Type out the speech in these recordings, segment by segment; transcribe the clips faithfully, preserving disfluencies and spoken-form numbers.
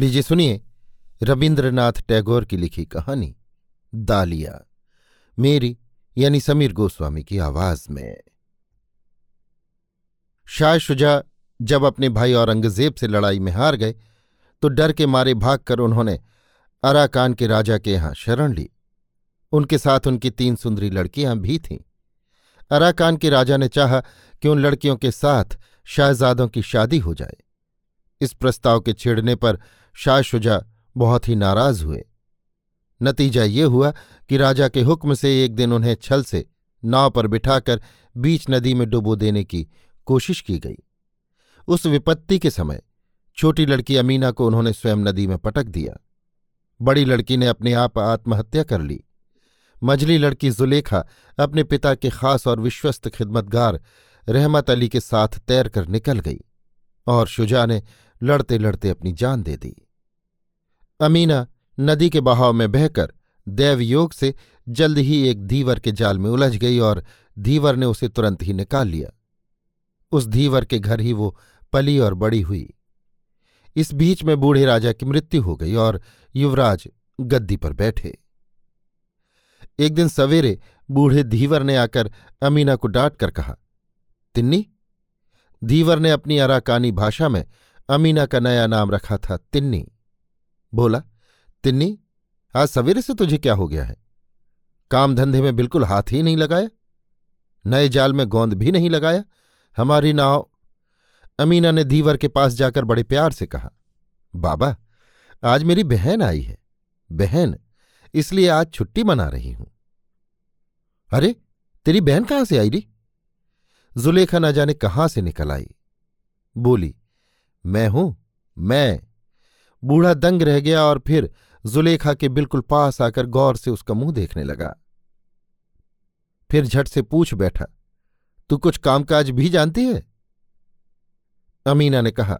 लीजिए सुनिए रविन्द्रनाथ टैगोर की लिखी कहानी दालिया, मेरी यानी समीर गोस्वामी की आवाज में। शाह शुजा जब अपने भाई औरंगजेब से लड़ाई में हार गए तो डर के मारे भागकर उन्होंने अराकान के राजा के यहाँ शरण ली। उनके साथ उनकी तीन सुंदरी लड़कियां भी थीं। अराकान के राजा ने चाहा कि उन लड़कियों के साथ शाहजादों की शादी हो जाए। इस प्रस्ताव के छेड़ने पर शाह शुजा बहुत ही नाराज हुए। नतीजा ये हुआ कि राजा के हुक्म से एक दिन उन्हें छल से नाव पर बिठाकर बीच नदी में डुबो देने की कोशिश की गई। उस विपत्ति के समय छोटी लड़की अमीना को उन्होंने स्वयं नदी में पटक दिया। बड़ी लड़की ने अपने आप आत्महत्या कर ली। मझली लड़की जुलेखा अपने पिता के खास और विश्वस्त खिदमतगार रहमत अली के साथ तैर कर निकल गई और शुजा ने लड़ते लड़ते अपनी जान दे दी। अमीना नदी के बहाव में बहकर दैवयोग से जल्द ही एक धीवर के जाल में उलझ गई और धीवर ने उसे तुरंत ही निकाल लिया। उस धीवर के घर ही वो पली और बड़ी हुई। इस बीच में बूढ़े राजा की मृत्यु हो गई और युवराज गद्दी पर बैठे। एक दिन सवेरे बूढ़े धीवर ने आकर अमीना को डांट कर कहा, तिन्नी। धीवर ने अपनी अराकानी भाषा में अमीना का नया नाम रखा था तिन्नी। बोला, तिन्नी, आज सवेरे से तुझे क्या हो गया है? काम धंधे में बिल्कुल हाथ ही नहीं लगाया, नए जाल में गोंद भी नहीं लगाया, हमारी नाव। अमीना ने धीवर के पास जाकर बड़े प्यार से कहा, बाबा, आज मेरी बहन आई है, बहन, इसलिए आज छुट्टी मना रही हूं। अरे, तेरी बहन कहां से आई री? जुलेखा न जाने कहां से निकल आई। बोली, मैं हूं, मैं। बूढ़ा दंग रह गया और फिर जुलेखा के बिल्कुल पास आकर गौर से उसका मुंह देखने लगा। फिर झट से पूछ बैठा, तू कुछ कामकाज भी जानती है? अमीना ने कहा,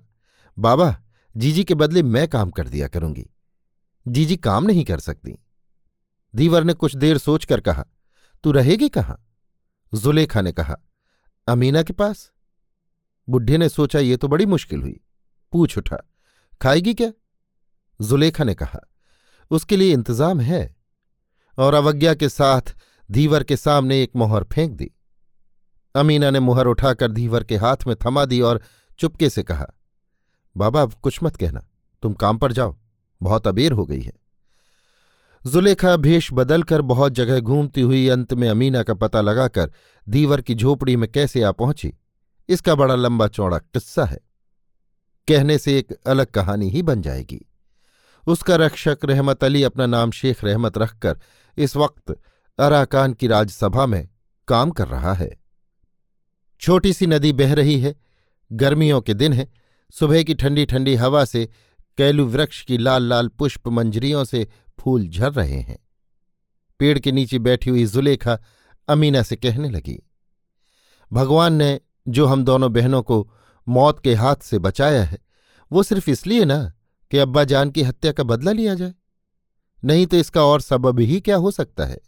बाबा, जीजी के बदले मैं काम कर दिया करूंगी, जीजी काम नहीं कर सकती। धीवर ने कुछ देर सोचकर कहा, तू रहेगी कहाँ? जुलेखा ने कहा, अमीना के पास। बुढ़े ने सोचा, ये तो बड़ी मुश्किल हुई। पूछ उठा, खाएगी क्या? जुलेखा ने कहा, उसके लिए इंतजाम है। और अवज्ञा के साथ धीवर के सामने एक मोहर फेंक दी। अमीना ने मोहर उठाकर धीवर के हाथ में थमा दी और चुपके से कहा, बाबा, अब कुछ मत कहना, तुम काम पर जाओ, बहुत अबेर हो गई है। जुलेखा भेष बदलकर बहुत जगह घूमती हुई अंत में अमीना का पता लगाकर धीवर की झोपड़ी में कैसे आ पहुंची, इसका बड़ा लंबा चौड़ा किस्सा है। कहने से एक अलग कहानी ही बन जाएगी। उसका रक्षक रहमत अली अपना नाम शेख रहमत रखकर इस वक्त अराकान की राजसभा में काम कर रहा है। छोटी सी नदी बह रही है। गर्मियों के दिन है। सुबह की ठंडी ठंडी हवा से कैलू वृक्ष की लाल लाल पुष्प मंजरियों से फूल झर रहे हैं। पेड़ के नीचे बैठी हुई जुलेखा अमीना से कहने लगी, भगवान ने जो हम दोनों बहनों को मौत के हाथ से बचाया है, वो सिर्फ इसलिए ना कि अब्बा जान की हत्या का बदला लिया जाए, नहीं तो इसका और सबब ही क्या हो सकता है।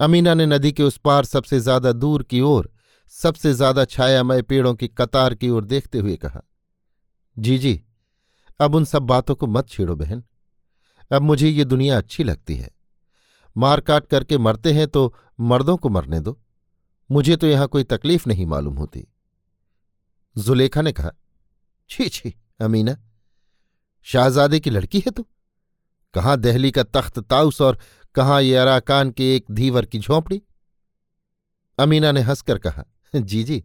अमीना ने नदी के उस पार सबसे ज्यादा दूर की ओर, सबसे ज्यादा छायामय पेड़ों की कतार की ओर देखते हुए कहा, जीजी, अब उन सब बातों को मत छेड़ो बहन, अब मुझे ये दुनिया अच्छी लगती है। मार काट करके मरते हैं तो मर्दों को मरने दो, मुझे तो यहां कोई तकलीफ नहीं मालूम होती। जुलेखा ने कहा, छी छी अमीना, शाहजादे की लड़की है तू, कहाँ दिल्ली का तख्त ताउस और कहाँ ये अराकान के एक धीवर की झोंपड़ी। अमीना ने हंसकर कहा, जी जी,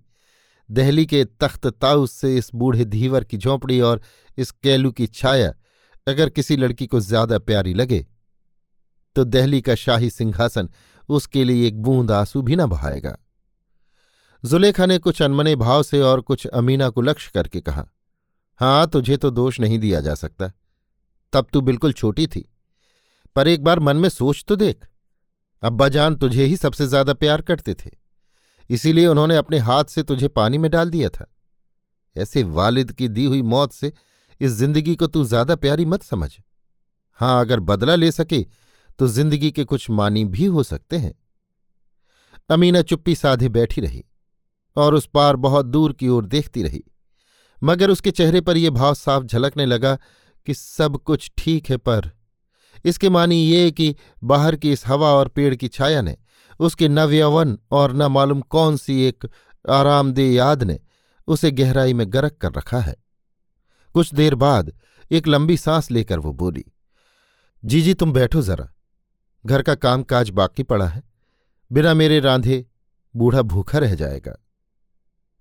दिल्ली के तख्त ताउस से इस बूढ़े धीवर की झोंपड़ी और इस कैलू की छाया अगर किसी लड़की को ज्यादा प्यारी लगे तो दिल्ली का शाही सिंहासन उसके लिए एक बूंद आंसू भी न बहाएगा। जुलेखा ने कुछ अनमने भाव से और कुछ अमीना को लक्ष्य करके कहा, हाँ, तुझे तो दोष नहीं दिया जा सकता, तब तू बिल्कुल छोटी थी, पर एक बार मन में सोच तो देख, अब्बाजान तुझे ही सबसे ज्यादा प्यार करते थे, इसीलिए उन्होंने अपने हाथ से तुझे पानी में डाल दिया था। ऐसे वालिद की दी हुई मौत से इस जिंदगी को तू ज्यादा प्यारी मत समझ। हाँ, अगर बदला ले सके तो जिंदगी के कुछ मानी भी हो सकते हैं। अमीना चुप्पी साधे बैठी रही और उस पार बहुत दूर की ओर देखती रही, मगर उसके चेहरे पर यह भाव साफ झलकने लगा कि सब कुछ ठीक है, पर इसके मानी ये कि बाहर की इस हवा और पेड़ की छाया ने, उसके नवयवन और न मालूम कौन सी एक आरामदेह याद ने उसे गहराई में गरक कर रखा है। कुछ देर बाद एक लंबी सांस लेकर वो बोली, जीजी तुम बैठो जरा, घर का काम काज बाकी पड़ा है, बिना मेरे रांधे बूढ़ा भूखा रह जाएगा।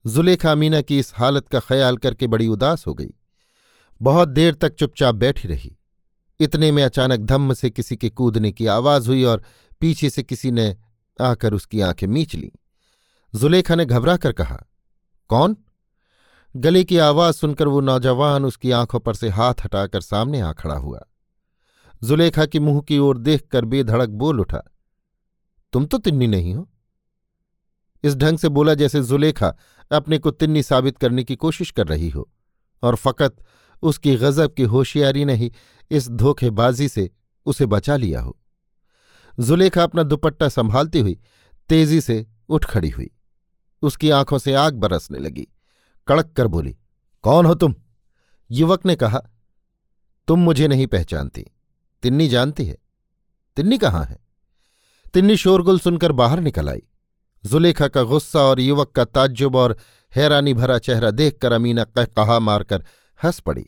जुलेखा अमीना की इस हालत का ख्याल करके बड़ी उदास हो गई। बहुत देर तक चुपचाप बैठी रही। इतने में अचानक धम्म से किसी के कूदने की आवाज़ हुई और पीछे से किसी ने आकर उसकी आंखें मींच लीं। जुलेखा ने घबरा कर कहा, कौन? गले की आवाज़ सुनकर वो नौजवान उसकी आंखों पर से हाथ हटाकर सामने आ खड़ा हुआ। जुलेखा के मुंह की ओर देखकर बेधड़क बोल उठा, तुम तो तिन्नी नहीं हो। इस ढंग से बोला जैसे जुलेखा अपने को तिन्नी साबित करने की कोशिश कर रही हो, और फकत उसकी गजब की होशियारी ने ही इस धोखेबाजी से उसे बचा लिया हो। जुलेखा अपना दुपट्टा संभालती हुई तेजी से उठ खड़ी हुई। उसकी आंखों से आग बरसने लगी। कड़क कर बोली, कौन हो तुम? युवक ने कहा, तुम मुझे नहीं पहचानती, तिन्नी जानती है। तिन्नी कहाँ है? तिन्नी शोरगुल सुनकर बाहर निकल आई। जुलेखा का गुस्सा और युवक का ताज्जुब और हैरानी भरा चेहरा देखकर अमीना कहकहा मारकर हंस पड़ी।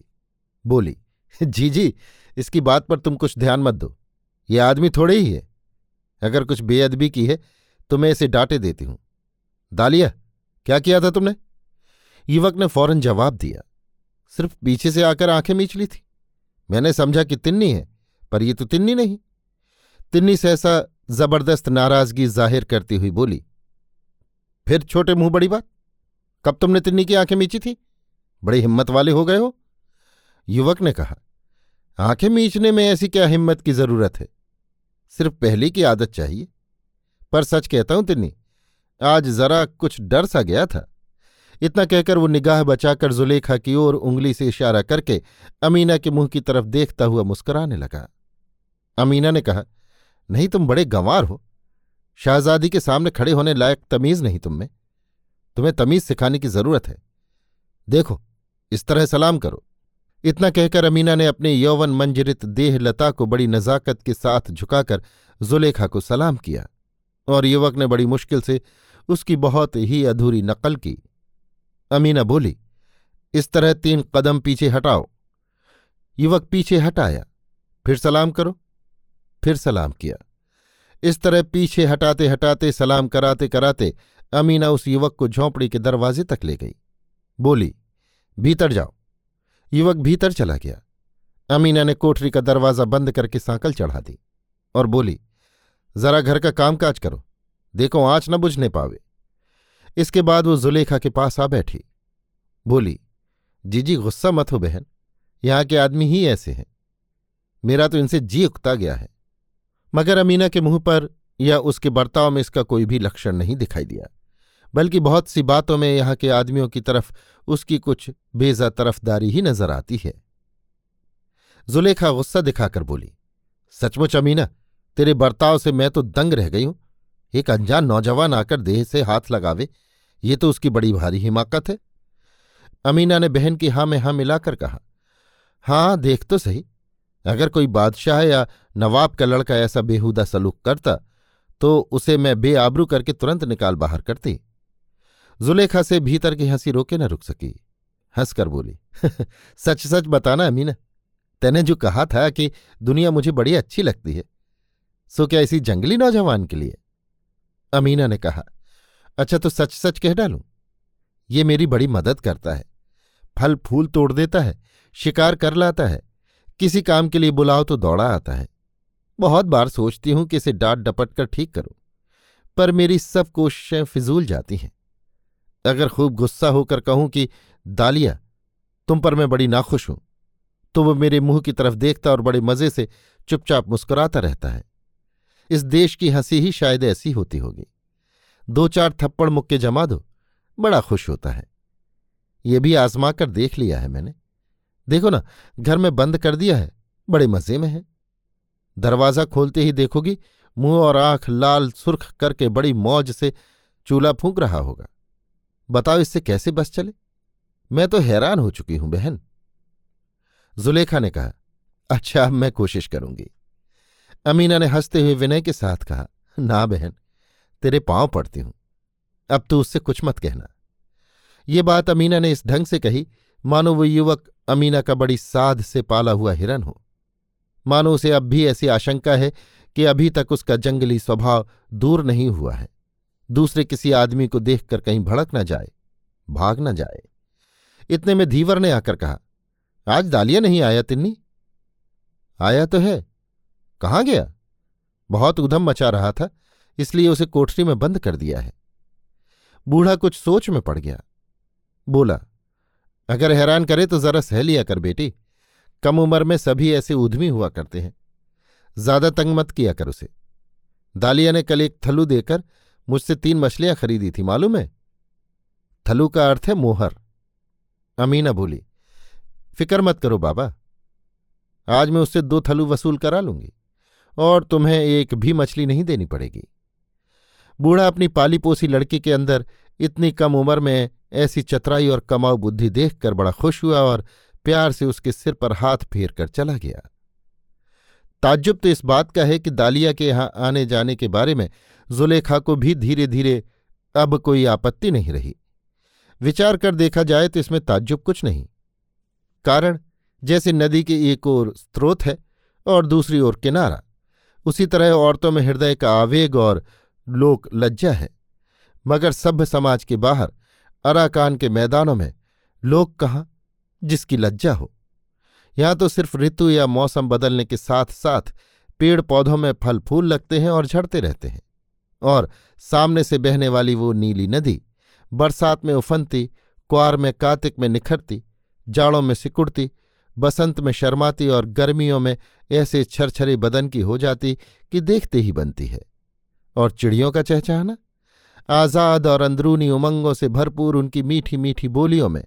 बोली, जी जी इसकी बात पर तुम कुछ ध्यान मत दो, ये आदमी थोड़े ही है, अगर कुछ बेअदबी की है तो मैं इसे डांटे देती हूं। दालिया, क्या किया था तुमने? युवक ने फौरन जवाब दिया, सिर्फ पीछे से आकर आंखें मींचली थी, मैंने समझा कि तिन्नी है, पर ये तो तिन्नी नहीं। तिन्नी सहसा जबरदस्त नाराजगी जाहिर करती हुई बोली, फिर छोटे मुंह बड़ी बात, कब तुमने तिन्नी की आंखें मींची थी? बड़े हिम्मत वाले हो गए हो। युवक ने कहा, आंखें मींचने में ऐसी क्या हिम्मत की जरूरत है, सिर्फ पहले की आदत चाहिए। पर सच कहता हूं तिन्नी, आज जरा कुछ डर सा गया था। इतना कहकर वो निगाह बचाकर जुलेखा की ओर उंगली से इशारा करके अमीना के मुंह की तरफ देखता हुआ मुस्कुराने लगा। अमीना ने कहा, नहीं तुम बड़े गंवार हो, शाहजादी के सामने खड़े होने लायक तमीज़ नहीं तुम में, तुम्हें तमीज़ सिखाने की जरूरत है, देखो इस तरह सलाम करो। इतना कहकर अमीना ने अपने यौवन मंजरित देह लता को बड़ी नज़ाकत के साथ झुकाकर जुलेखा को सलाम किया, और युवक ने बड़ी मुश्किल से उसकी बहुत ही अधूरी नकल की। अमीना बोली, इस तरह तीन कदम पीछे हटाओ। युवक पीछे हटाया, फिर सलाम करो, फिर सलाम किया। इस तरह पीछे हटाते हटाते सलाम कराते कराते अमीना उस युवक को झोंपड़ी के दरवाजे तक ले गई। बोली, भीतर जाओ। युवक भीतर चला गया। अमीना ने कोठरी का दरवाज़ा बंद करके सांकल चढ़ा दी और बोली, जरा घर का कामकाज करो, देखो आँच न बुझने पावे। इसके बाद वो जुलेखा के पास आ बैठी। बोली, जीजी गुस्सा मत हो बहन, यहाँ के आदमी ही ऐसे हैं, मेरा तो इनसे जी उकता गया है। मगर अमीना के मुंह पर या उसके बर्ताव में इसका कोई भी लक्षण नहीं दिखाई दिया, बल्कि बहुत सी बातों में यहाँ के आदमियों की तरफ उसकी कुछ बेजा तरफदारी ही नजर आती है। जुलेखा गुस्सा दिखाकर बोली, सचमुच अमीना तेरे बर्ताव से मैं तो दंग रह गई हूं, एक अनजान नौजवान आकर देह से हाथ लगावे, ये तो उसकी बड़ी भारी हिमाकत है। अमीना ने बहन की हाँ में हाँ मिलाकर कहा, हाँ देख तो सही, अगर कोई बादशाह या नवाब का लड़का ऐसा बेहुदा सलूक करता तो उसे मैं बेआबरू करके तुरंत निकाल बाहर करती। जुलेखा से भीतर की हंसी रोके न रुक सकी। हंसकर बोली, सच सच बताना अमीना, तैने जो कहा था कि दुनिया मुझे बड़ी अच्छी लगती है, सो क्या इसी जंगली नौजवान के लिए? अमीना ने कहा, अच्छा तो सच सच कह डालूं, ये मेरी बड़ी मदद करता है, फल फूल तोड़ देता है, शिकार कर लाता है, किसी काम के लिए बुलाओ तो दौड़ा आता है। बहुत बार सोचती हूं कि इसे डांट डपट कर ठीक करूं, पर मेरी सब कोशिशें फिजूल जाती हैं। अगर खूब गुस्सा होकर कहूं कि दालिया तुम पर मैं बड़ी नाखुश हूं, तो वो मेरे मुंह की तरफ देखता और बड़े मजे से चुपचाप मुस्कुराता रहता है। इस देश की हंसी ही शायद ऐसी होती होगी, दो चार थप्पड़ मुक्के जमा दो, बड़ा खुश होता है। ये भी आजमा कर देख लिया है मैंने, देखो ना घर में बंद कर दिया है, बड़े मजे में है, दरवाज़ा खोलते ही देखोगी मुंह और आंख लाल सुर्ख करके बड़ी मौज से चूल्हा फूंक रहा होगा। बताओ इससे कैसे बस चले, मैं तो हैरान हो चुकी हूं बहन। जुलेखा ने कहा, अच्छा अब मैं कोशिश करूंगी। अमीना ने हंसते हुए विनय के साथ कहा, ना बहन, तेरे पांव पड़ती हूं, अब तू उससे कुछ मत कहना। ये बात अमीना ने इस ढंग से कही मानो वो युवक अमीना का बड़ी साध से पाला हुआ हिरन हो, मानो उसे अब भी ऐसी आशंका है कि अभी तक उसका जंगली स्वभाव दूर नहीं हुआ है, दूसरे किसी आदमी को देखकर कहीं भड़क न जाए, भाग न जाए। इतने में धीवर ने आकर कहा, आज दालिया नहीं आया तिन्नी? आया तो है, कहाँ गया? बहुत उधम मचा रहा था, इसलिए उसे कोठरी में बंद कर दिया है। बूढ़ा कुछ सोच में पड़ गया, बोला, अगर हैरान करे तो जरा सह लिया कर बेटी, कम उम्र में सभी ऐसे उधमी हुआ करते हैं, ज्यादा तंग मत किया कर उसे। दालिया ने कल एक थलू देकर मुझसे तीन मछलियां खरीदी थी, मालूम है? थलू का अर्थ है मोहर। अमीना बोली, फिक्र मत करो बाबा, आज मैं उससे दो थलू वसूल करा लूंगी और तुम्हें एक भी मछली नहीं देनी पड़ेगी। बूढ़ा अपनी पाली पोसी लड़की के अंदर इतनी कम उम्र में ऐसी चतराई और कमाऊ बुद्धि देखकर बड़ा खुश हुआ और प्यार से उसके सिर पर हाथ फेर कर चला गया। ताज्जुब तो इस बात का है कि दालिया के यहाँ आने जाने के बारे में जुलेखा को भी धीरे धीरे अब कोई आपत्ति नहीं रही। विचार कर देखा जाए तो इसमें ताज्जुब कुछ नहीं, कारण जैसे नदी के एक ओर स्रोत है और दूसरी ओर किनारा, उसी तरह औरतों में हृदय का आवेग और लोक लज्जा है। मगर सभ्य समाज के बाहर अराकान के मैदानों में लोग कहाँ जिसकी लज्जा हो। यहाँ तो सिर्फ ऋतु या मौसम बदलने के साथ साथ पेड़ पौधों में फल फूल लगते हैं और झड़ते रहते हैं, और सामने से बहने वाली वो नीली नदी बरसात में उफनती, क्वार में कार्तिक में निखरती, जाड़ों में सिकुड़ती, बसंत में शर्माती और गर्मियों में ऐसे छरछरे बदन की हो जाती कि देखते ही बनती है। और चिड़ियों का चहचहाना, आज़ाद और अंदरूनी उमंगों से भरपूर उनकी मीठी मीठी बोलियों में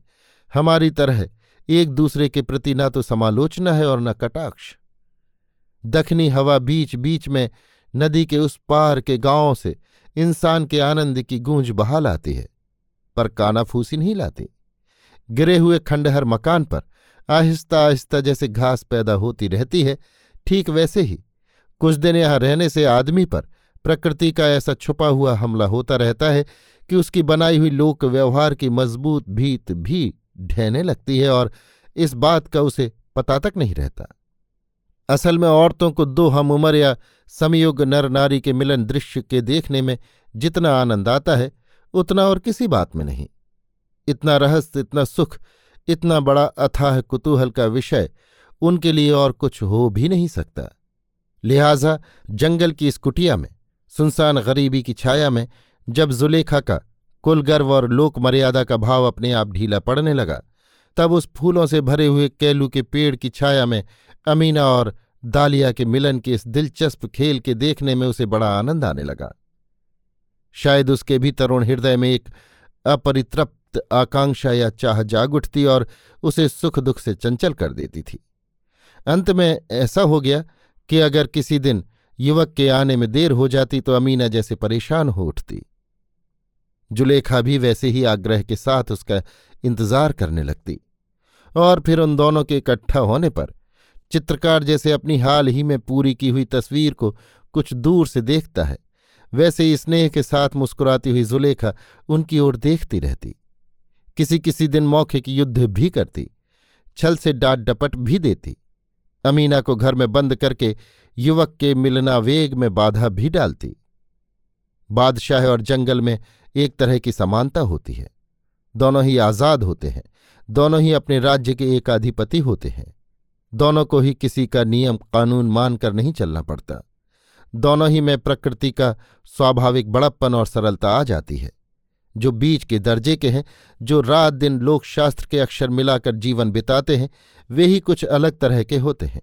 हमारी तरह एक दूसरे के प्रति न तो समालोचना है और न कटाक्ष। दखनी हवा बीच बीच में नदी के उस पार के गांवों से इंसान के आनंद की गूंज बहा लाती है, पर कानाफूसी नहीं लाती। गिरे हुए खंडहर मकान पर आहिस्ता आहिस्ता जैसे घास पैदा होती रहती है, ठीक वैसे ही कुछ दिन यहाँ रहने से आदमी पर प्रकृति का ऐसा छुपा हुआ हमला होता रहता है कि उसकी बनाई हुई लोक व्यवहार की मजबूत भीत भी ढहने लगती है और इस बात का उसे पता तक नहीं रहता। असल में औरतों को दो हम उम्र या समयोग नर नारी के मिलन दृश्य के देखने में जितना आनंद आता है उतना और किसी बात में नहीं। इतना रहस्य, इतना सुख, इतना बड़ा अथाह कुतूहल का विषय उनके लिए और कुछ हो भी नहीं सकता। लिहाजा जंगल की इस कुटिया में, सुनसान गरीबी की छाया में, जब जुलेखा का कुलगर्व और लोक मर्यादा का भाव अपने आप ढीला पड़ने लगा, तब उस फूलों से भरे हुए कैलू के पेड़ की छाया में अमीना और दालिया के मिलन के इस दिलचस्प खेल के देखने में उसे बड़ा आनंद आने लगा। शायद उसके भी तरुण हृदय में एक अपरितृप्त आकांक्षा या चाह जाग उठती और उसे सुख दुख से चंचल कर देती थी। अंत में ऐसा हो गया कि अगर किसी दिन युवक के आने में देर हो जाती तो अमीना जैसे परेशान हो उठती। जुलेखा भी वैसे ही आग्रह के साथ उसका इंतजार करने लगती और फिर उन दोनों के इकट्ठा होने पर चित्रकार जैसे अपनी हाल ही में पूरी की हुई तस्वीर को कुछ दूर से देखता है, वैसे ही स्नेह के साथ मुस्कुराती हुई जुलेखा उनकी ओर देखती रहती। किसी किसी दिन मौखिक युद्ध भी करती, छल से डांट डपट भी देती, अमीना को घर में बंद करके युवक के मिलनावेग में बाधा भी डालती। बादशाह और जंगल में एक तरह की समानता होती है, दोनों ही आज़ाद होते हैं, दोनों ही अपने राज्य के एकाधिपति होते हैं, दोनों को ही किसी का नियम कानून मानकर नहीं चलना पड़ता, दोनों ही में प्रकृति का स्वाभाविक बड़प्पन और सरलता आ जाती है। जो बीच के दर्जे के हैं, जो रात दिन लोकशास्त्र के अक्षर मिलाकर जीवन बिताते हैं, वे ही कुछ अलग तरह के होते हैं।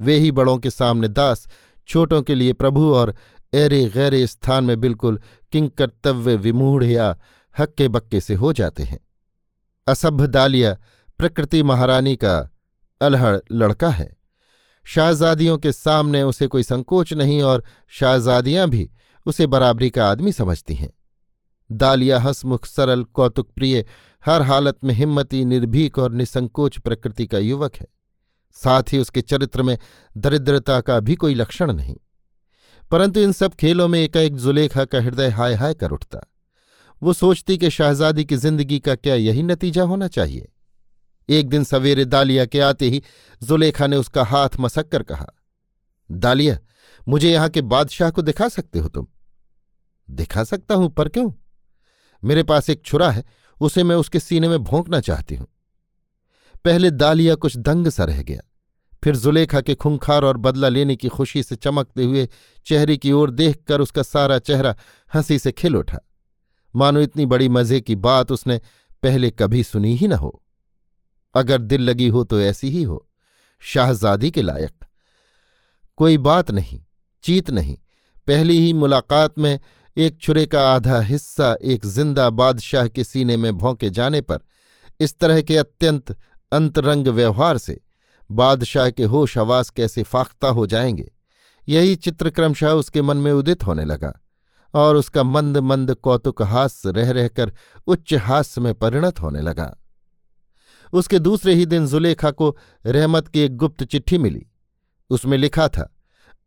वे ही बड़ों के सामने दास, छोटों के लिए प्रभु और ऐरे गैरे स्थान में बिल्कुल किंकर्तव्य विमूढ़ या हक्के बक्के से हो जाते हैं। असभ्य दालिया प्रकृति महारानी का अलहड़ लड़का है। शाहजादियों के सामने उसे कोई संकोच नहीं और शाहजादियां भी उसे बराबरी का आदमी समझती हैं। दालिया हंसमुख, सरल, कौतुकप्रिय, हर हालत में हिम्मती, निर्भीक और निसंकोच प्रकृति का युवक है। साथ ही उसके चरित्र में दरिद्रता का भी कोई लक्षण नहीं। परंतु इन सब खेलों में एकाएक जुलेखा का हृदय हाय हाय कर उठता। वो सोचती कि शहजादी की जिंदगी का क्या यही नतीजा होना चाहिए। एक दिन सवेरे दालिया के आते ही जुलेखा ने उसका हाथ मसक कर कहा, दालिया, मुझे यहाँ के बादशाह को दिखा सकते हो तुम? दिखा सकता हूं, पर क्यों? मेरे पास एक छुरा है, उसे मैं उसके सीने में भोंकना चाहती हूं। पहले दालिया कुछ दंग सा रह गया, फिर जुलेखा के खूंखार और बदला लेने की खुशी से चमकते हुए चेहरे की ओर देखकर उसका सारा चेहरा हंसी से खिल उठा, मानो इतनी बड़ी मजे की बात उसने पहले कभी सुनी ही न हो। अगर दिल लगी हो तो ऐसी ही हो, शाहजादी के लायक। कोई बात नहीं, चीत नहीं, पहली ही मुलाकात में एक छुरे का आधा हिस्सा एक जिंदा बादशाह के सीने में भोंके जाने पर इस तरह के अत्यंत अंतरंग व्यवहार से बादशाह के होश हवास कैसे फाख्ता हो जाएंगे, यही चित्र क्रमशः उसके मन में उदित होने लगा और उसका मंद मंद कौतुक हास्य रह रहकर उच्च हास्य में परिणत होने लगा। उसके दूसरे ही दिन जुलेखा को रहमत की एक गुप्त चिट्ठी मिली। उसमें लिखा था,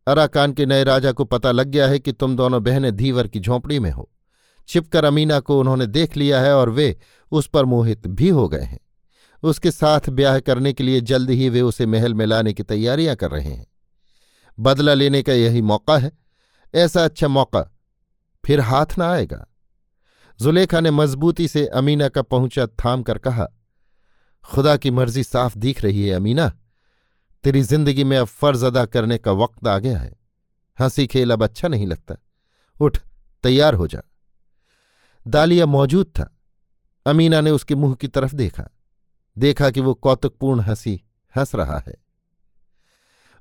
अराकान के नए राजा को पता लग गया है कि तुम दोनों बहनें धीवर की झोंपड़ी में हो। छिपकर अमीना को उन्होंने देख लिया है और वे उस पर मोहित भी हो गए हैं। उसके साथ ब्याह करने के लिए जल्द ही वे उसे महल में लाने की तैयारियां कर रहे हैं। बदला लेने का यही मौका है, ऐसा अच्छा मौका फिर हाथ ना आएगा। जुलेखा ने मजबूती से अमीना का पहुंचा थाम कर कहा, खुदा की मर्जी साफ दिख रही है अमीना, तेरी जिंदगी में अब फर्ज अदा करने का वक्त आ गया है। हंसी खेल अब अच्छा नहीं लगता, उठ तैयार हो जा। दालिया मौजूद था। अमीना ने उसके मुंह की तरफ देखा, देखा कि वो कौतुकपूर्ण हंसी हंस रहा है।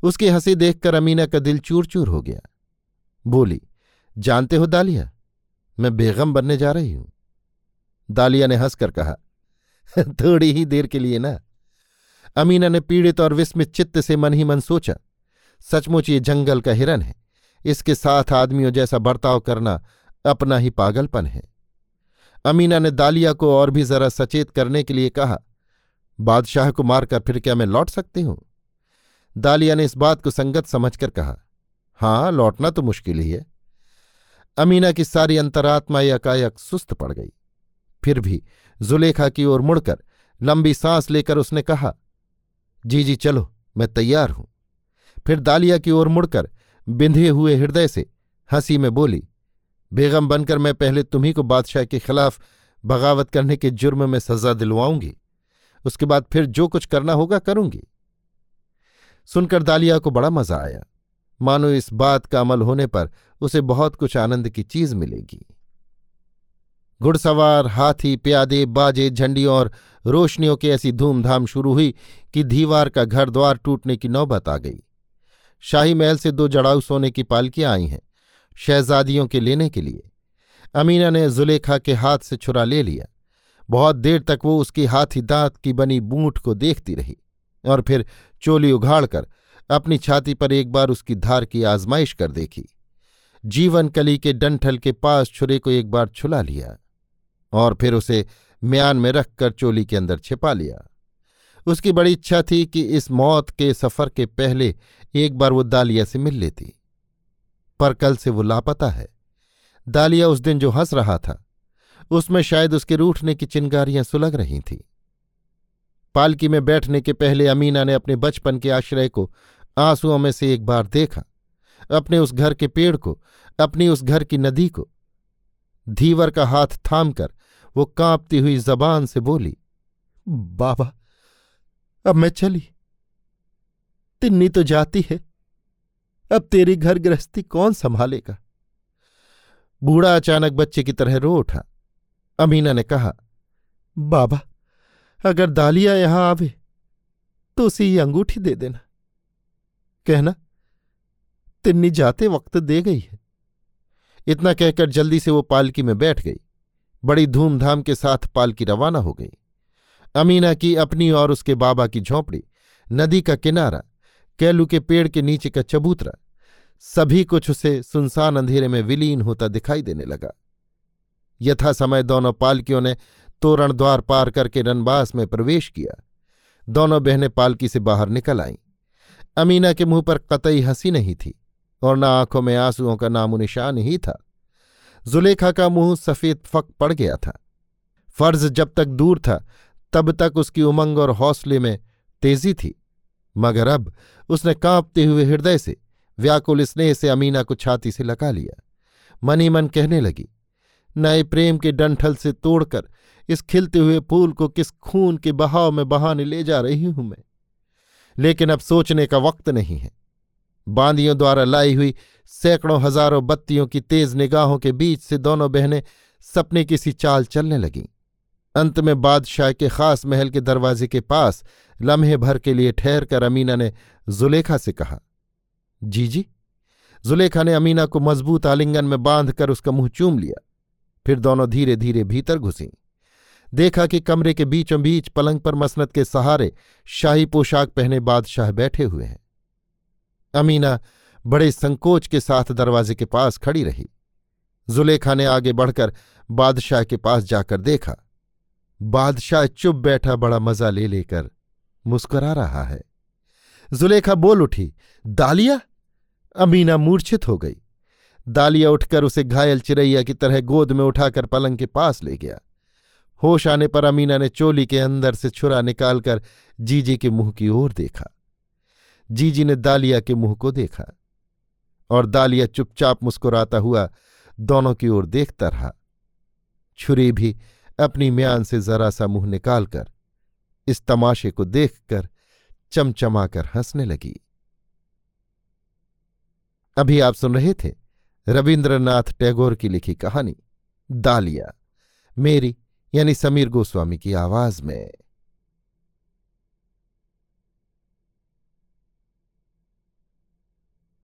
उसकी हंसी देखकर अमीना का दिल चूर चूर हो गया। बोली, जानते हो दालिया, मैं बेगम बनने जा रही हूं। दालिया ने हंसकर कहा, थोड़ी ही देर के लिए ना। अमीना ने पीड़ित और विस्मित चित्त से मन ही मन सोचा, सचमुच ये जंगल का हिरन है, इसके साथ आदमियों जैसा बर्ताव करना अपना ही पागलपन है। अमीना ने दालिया को और भी जरा सचेत करने के लिए कहा, बादशाह को मारकर फिर क्या मैं लौट सकती हूं? दालिया ने इस बात को संगत समझकर कहा, हां, लौटना तो मुश्किल ही है। अमीना की सारी अंतरात्मा एकाएक सुस्त पड़ गई। फिर भी जुलेखा की ओर मुड़कर लंबी सांस लेकर उसने कहा, जी जी चलो, मैं तैयार हूं। फिर दालिया की ओर मुड़कर बिंधे हुए हृदय से हंसी में बोली, बेगम बनकर मैं पहले तुम्ही को बादशाह के खिलाफ बगावत करने के जुर्म में सजा दिलवाऊंगी, उसके बाद फिर जो कुछ करना होगा करूंगी। सुनकर दालिया को बड़ा मजा आया, मानो इस बात का अमल होने पर उसे बहुत कुछ आनंद की चीज मिलेगी। घुड़सवार, हाथी, प्यादे, बाजे, झंडियों और रोशनियों की ऐसी धूमधाम शुरू हुई कि दीवार का घर द्वार टूटने की नौबत आ गई। शाही महल से दो जड़ाऊ सोने की पालकियां आई हैं, शहजादियों के लेने के लिए। अमीना ने जुलेखा के हाथ से छुरा ले लिया। बहुत देर तक वो उसकी हाथी दांत की बनी बूंट को देखती रही और फिर चोली उघाड़कर अपनी छाती पर एक बार उसकी धार की आजमाइश कर देखी। जीवन कली के डंठल के पास छुरे को एक बार छुला लिया और फिर उसे म्यान में रखकर चोली के अंदर छिपा लिया। उसकी बड़ी इच्छा थी कि इस मौत के सफर के पहले एक बार वो दालिया से मिल लेती, पर कल से वो लापता है। दालिया उस दिन जो हंस रहा था उसमें शायद उसके रूठने की चिंगारियां सुलग रही थीं। पालकी में बैठने के पहले अमीना ने अपने बचपन के आश्रय को आंसुओं में से एक बार देखा, अपने उस घर के पेड़ को, अपनी उस घर की नदी को। धीवर का हाथ थामकर वो कांपती हुई जबान से बोली, बाबा अब मैं चली, तिन्नी तो जाती है, अब तेरी घर गृहस्थी कौन संभालेगा? बूढ़ा अचानक बच्चे की तरह रो उठा। अमीना ने कहा, बाबा अगर दालिया यहां आवे तो उसे ये अंगूठी दे देना, कहना तिन्नी जाते वक्त दे गई है। इतना कहकर जल्दी से वो पालकी में बैठ गई। बड़ी धूमधाम के साथ पालकी रवाना हो गई। अमीना की अपनी और उसके बाबा की झोंपड़ी, नदी का किनारा, कैलू के पेड़ के नीचे का चबूतरा, सभी कुछ उसे सुनसान अंधेरे में विलीन होता दिखाई देने लगा। यथा समय दोनों पालकियों ने तोरण द्वार पार करके रनबास में प्रवेश किया। दोनों बहनें पालकी से बाहर निकल आईं। अमीना के मुंह पर कतई हंसी नहीं थी और न आंखों में आंसुओं का नामो निशान ही था। जुलेखा का मुंह सफ़ेद फक पड़ गया था। फर्ज जब तक दूर था तब तक उसकी उमंग और हौसले में तेजी थी, मगर अब उसने कांपते हुए हृदय से व्याकुल स्नेह से अमीना को छाती से लगा लिया। मनी मन कहने लगी, नए प्रेम के डंठल से तोड़कर इस खिलते हुए फूल को किस खून के बहाव में बहाने ले जा रही हूं मैं। लेकिन अब सोचने का वक्त नहीं है। बांदियों द्वारा लाई हुई सैकड़ों हजारों बत्तियों की तेज निगाहों के बीच से दोनों बहनें सपने की सी चाल चलने लगीं। अंत में बादशाह के खास महल के दरवाजे के पास लम्हे भर के लिए ठहर कर अमीना ने जुलेखा से कहा, जी जी। जुलेखा ने अमीना को मजबूत आलिंगन में बांध कर उसका मुंह चूम लिया। फिर दोनों धीरे धीरे भीतर घुसीं। देखा कि कमरे के बीचों बीच पलंग पर मसनद के सहारे शाही पोशाक पहने बादशाह बैठे हुए हैं। अमीना बड़े संकोच के साथ दरवाजे के पास खड़ी रही। जुलेखा ने आगे बढ़कर बादशाह के पास जाकर देखा। बादशाह चुप बैठा बड़ा मजा ले लेकर मुस्कुरा रहा है। जुलेखा बोल उठी, दालिया। अमीना मूर्छित हो गई। दालिया उठकर उसे घायल चिरैया की तरह गोद में उठाकर पलंग के पास ले गया। होश आने पर अमीना ने चोली के अंदर से छुरा निकालकर जीजी के मुंह की ओर देखा। जीजी ने दालिया के मुंह को देखा और दालिया चुपचाप मुस्कुराता हुआ दोनों की ओर देखता रहा। छुरी भी अपनी म्यान से जरा सा मुंह निकालकर इस तमाशे को देखकर चमचमाकर हंसने लगी। अभी आप सुन रहे थे रविन्द्रनाथ टैगोर की लिखी कहानी दालिया, मेरी यानी समीर गोस्वामी की आवाज में।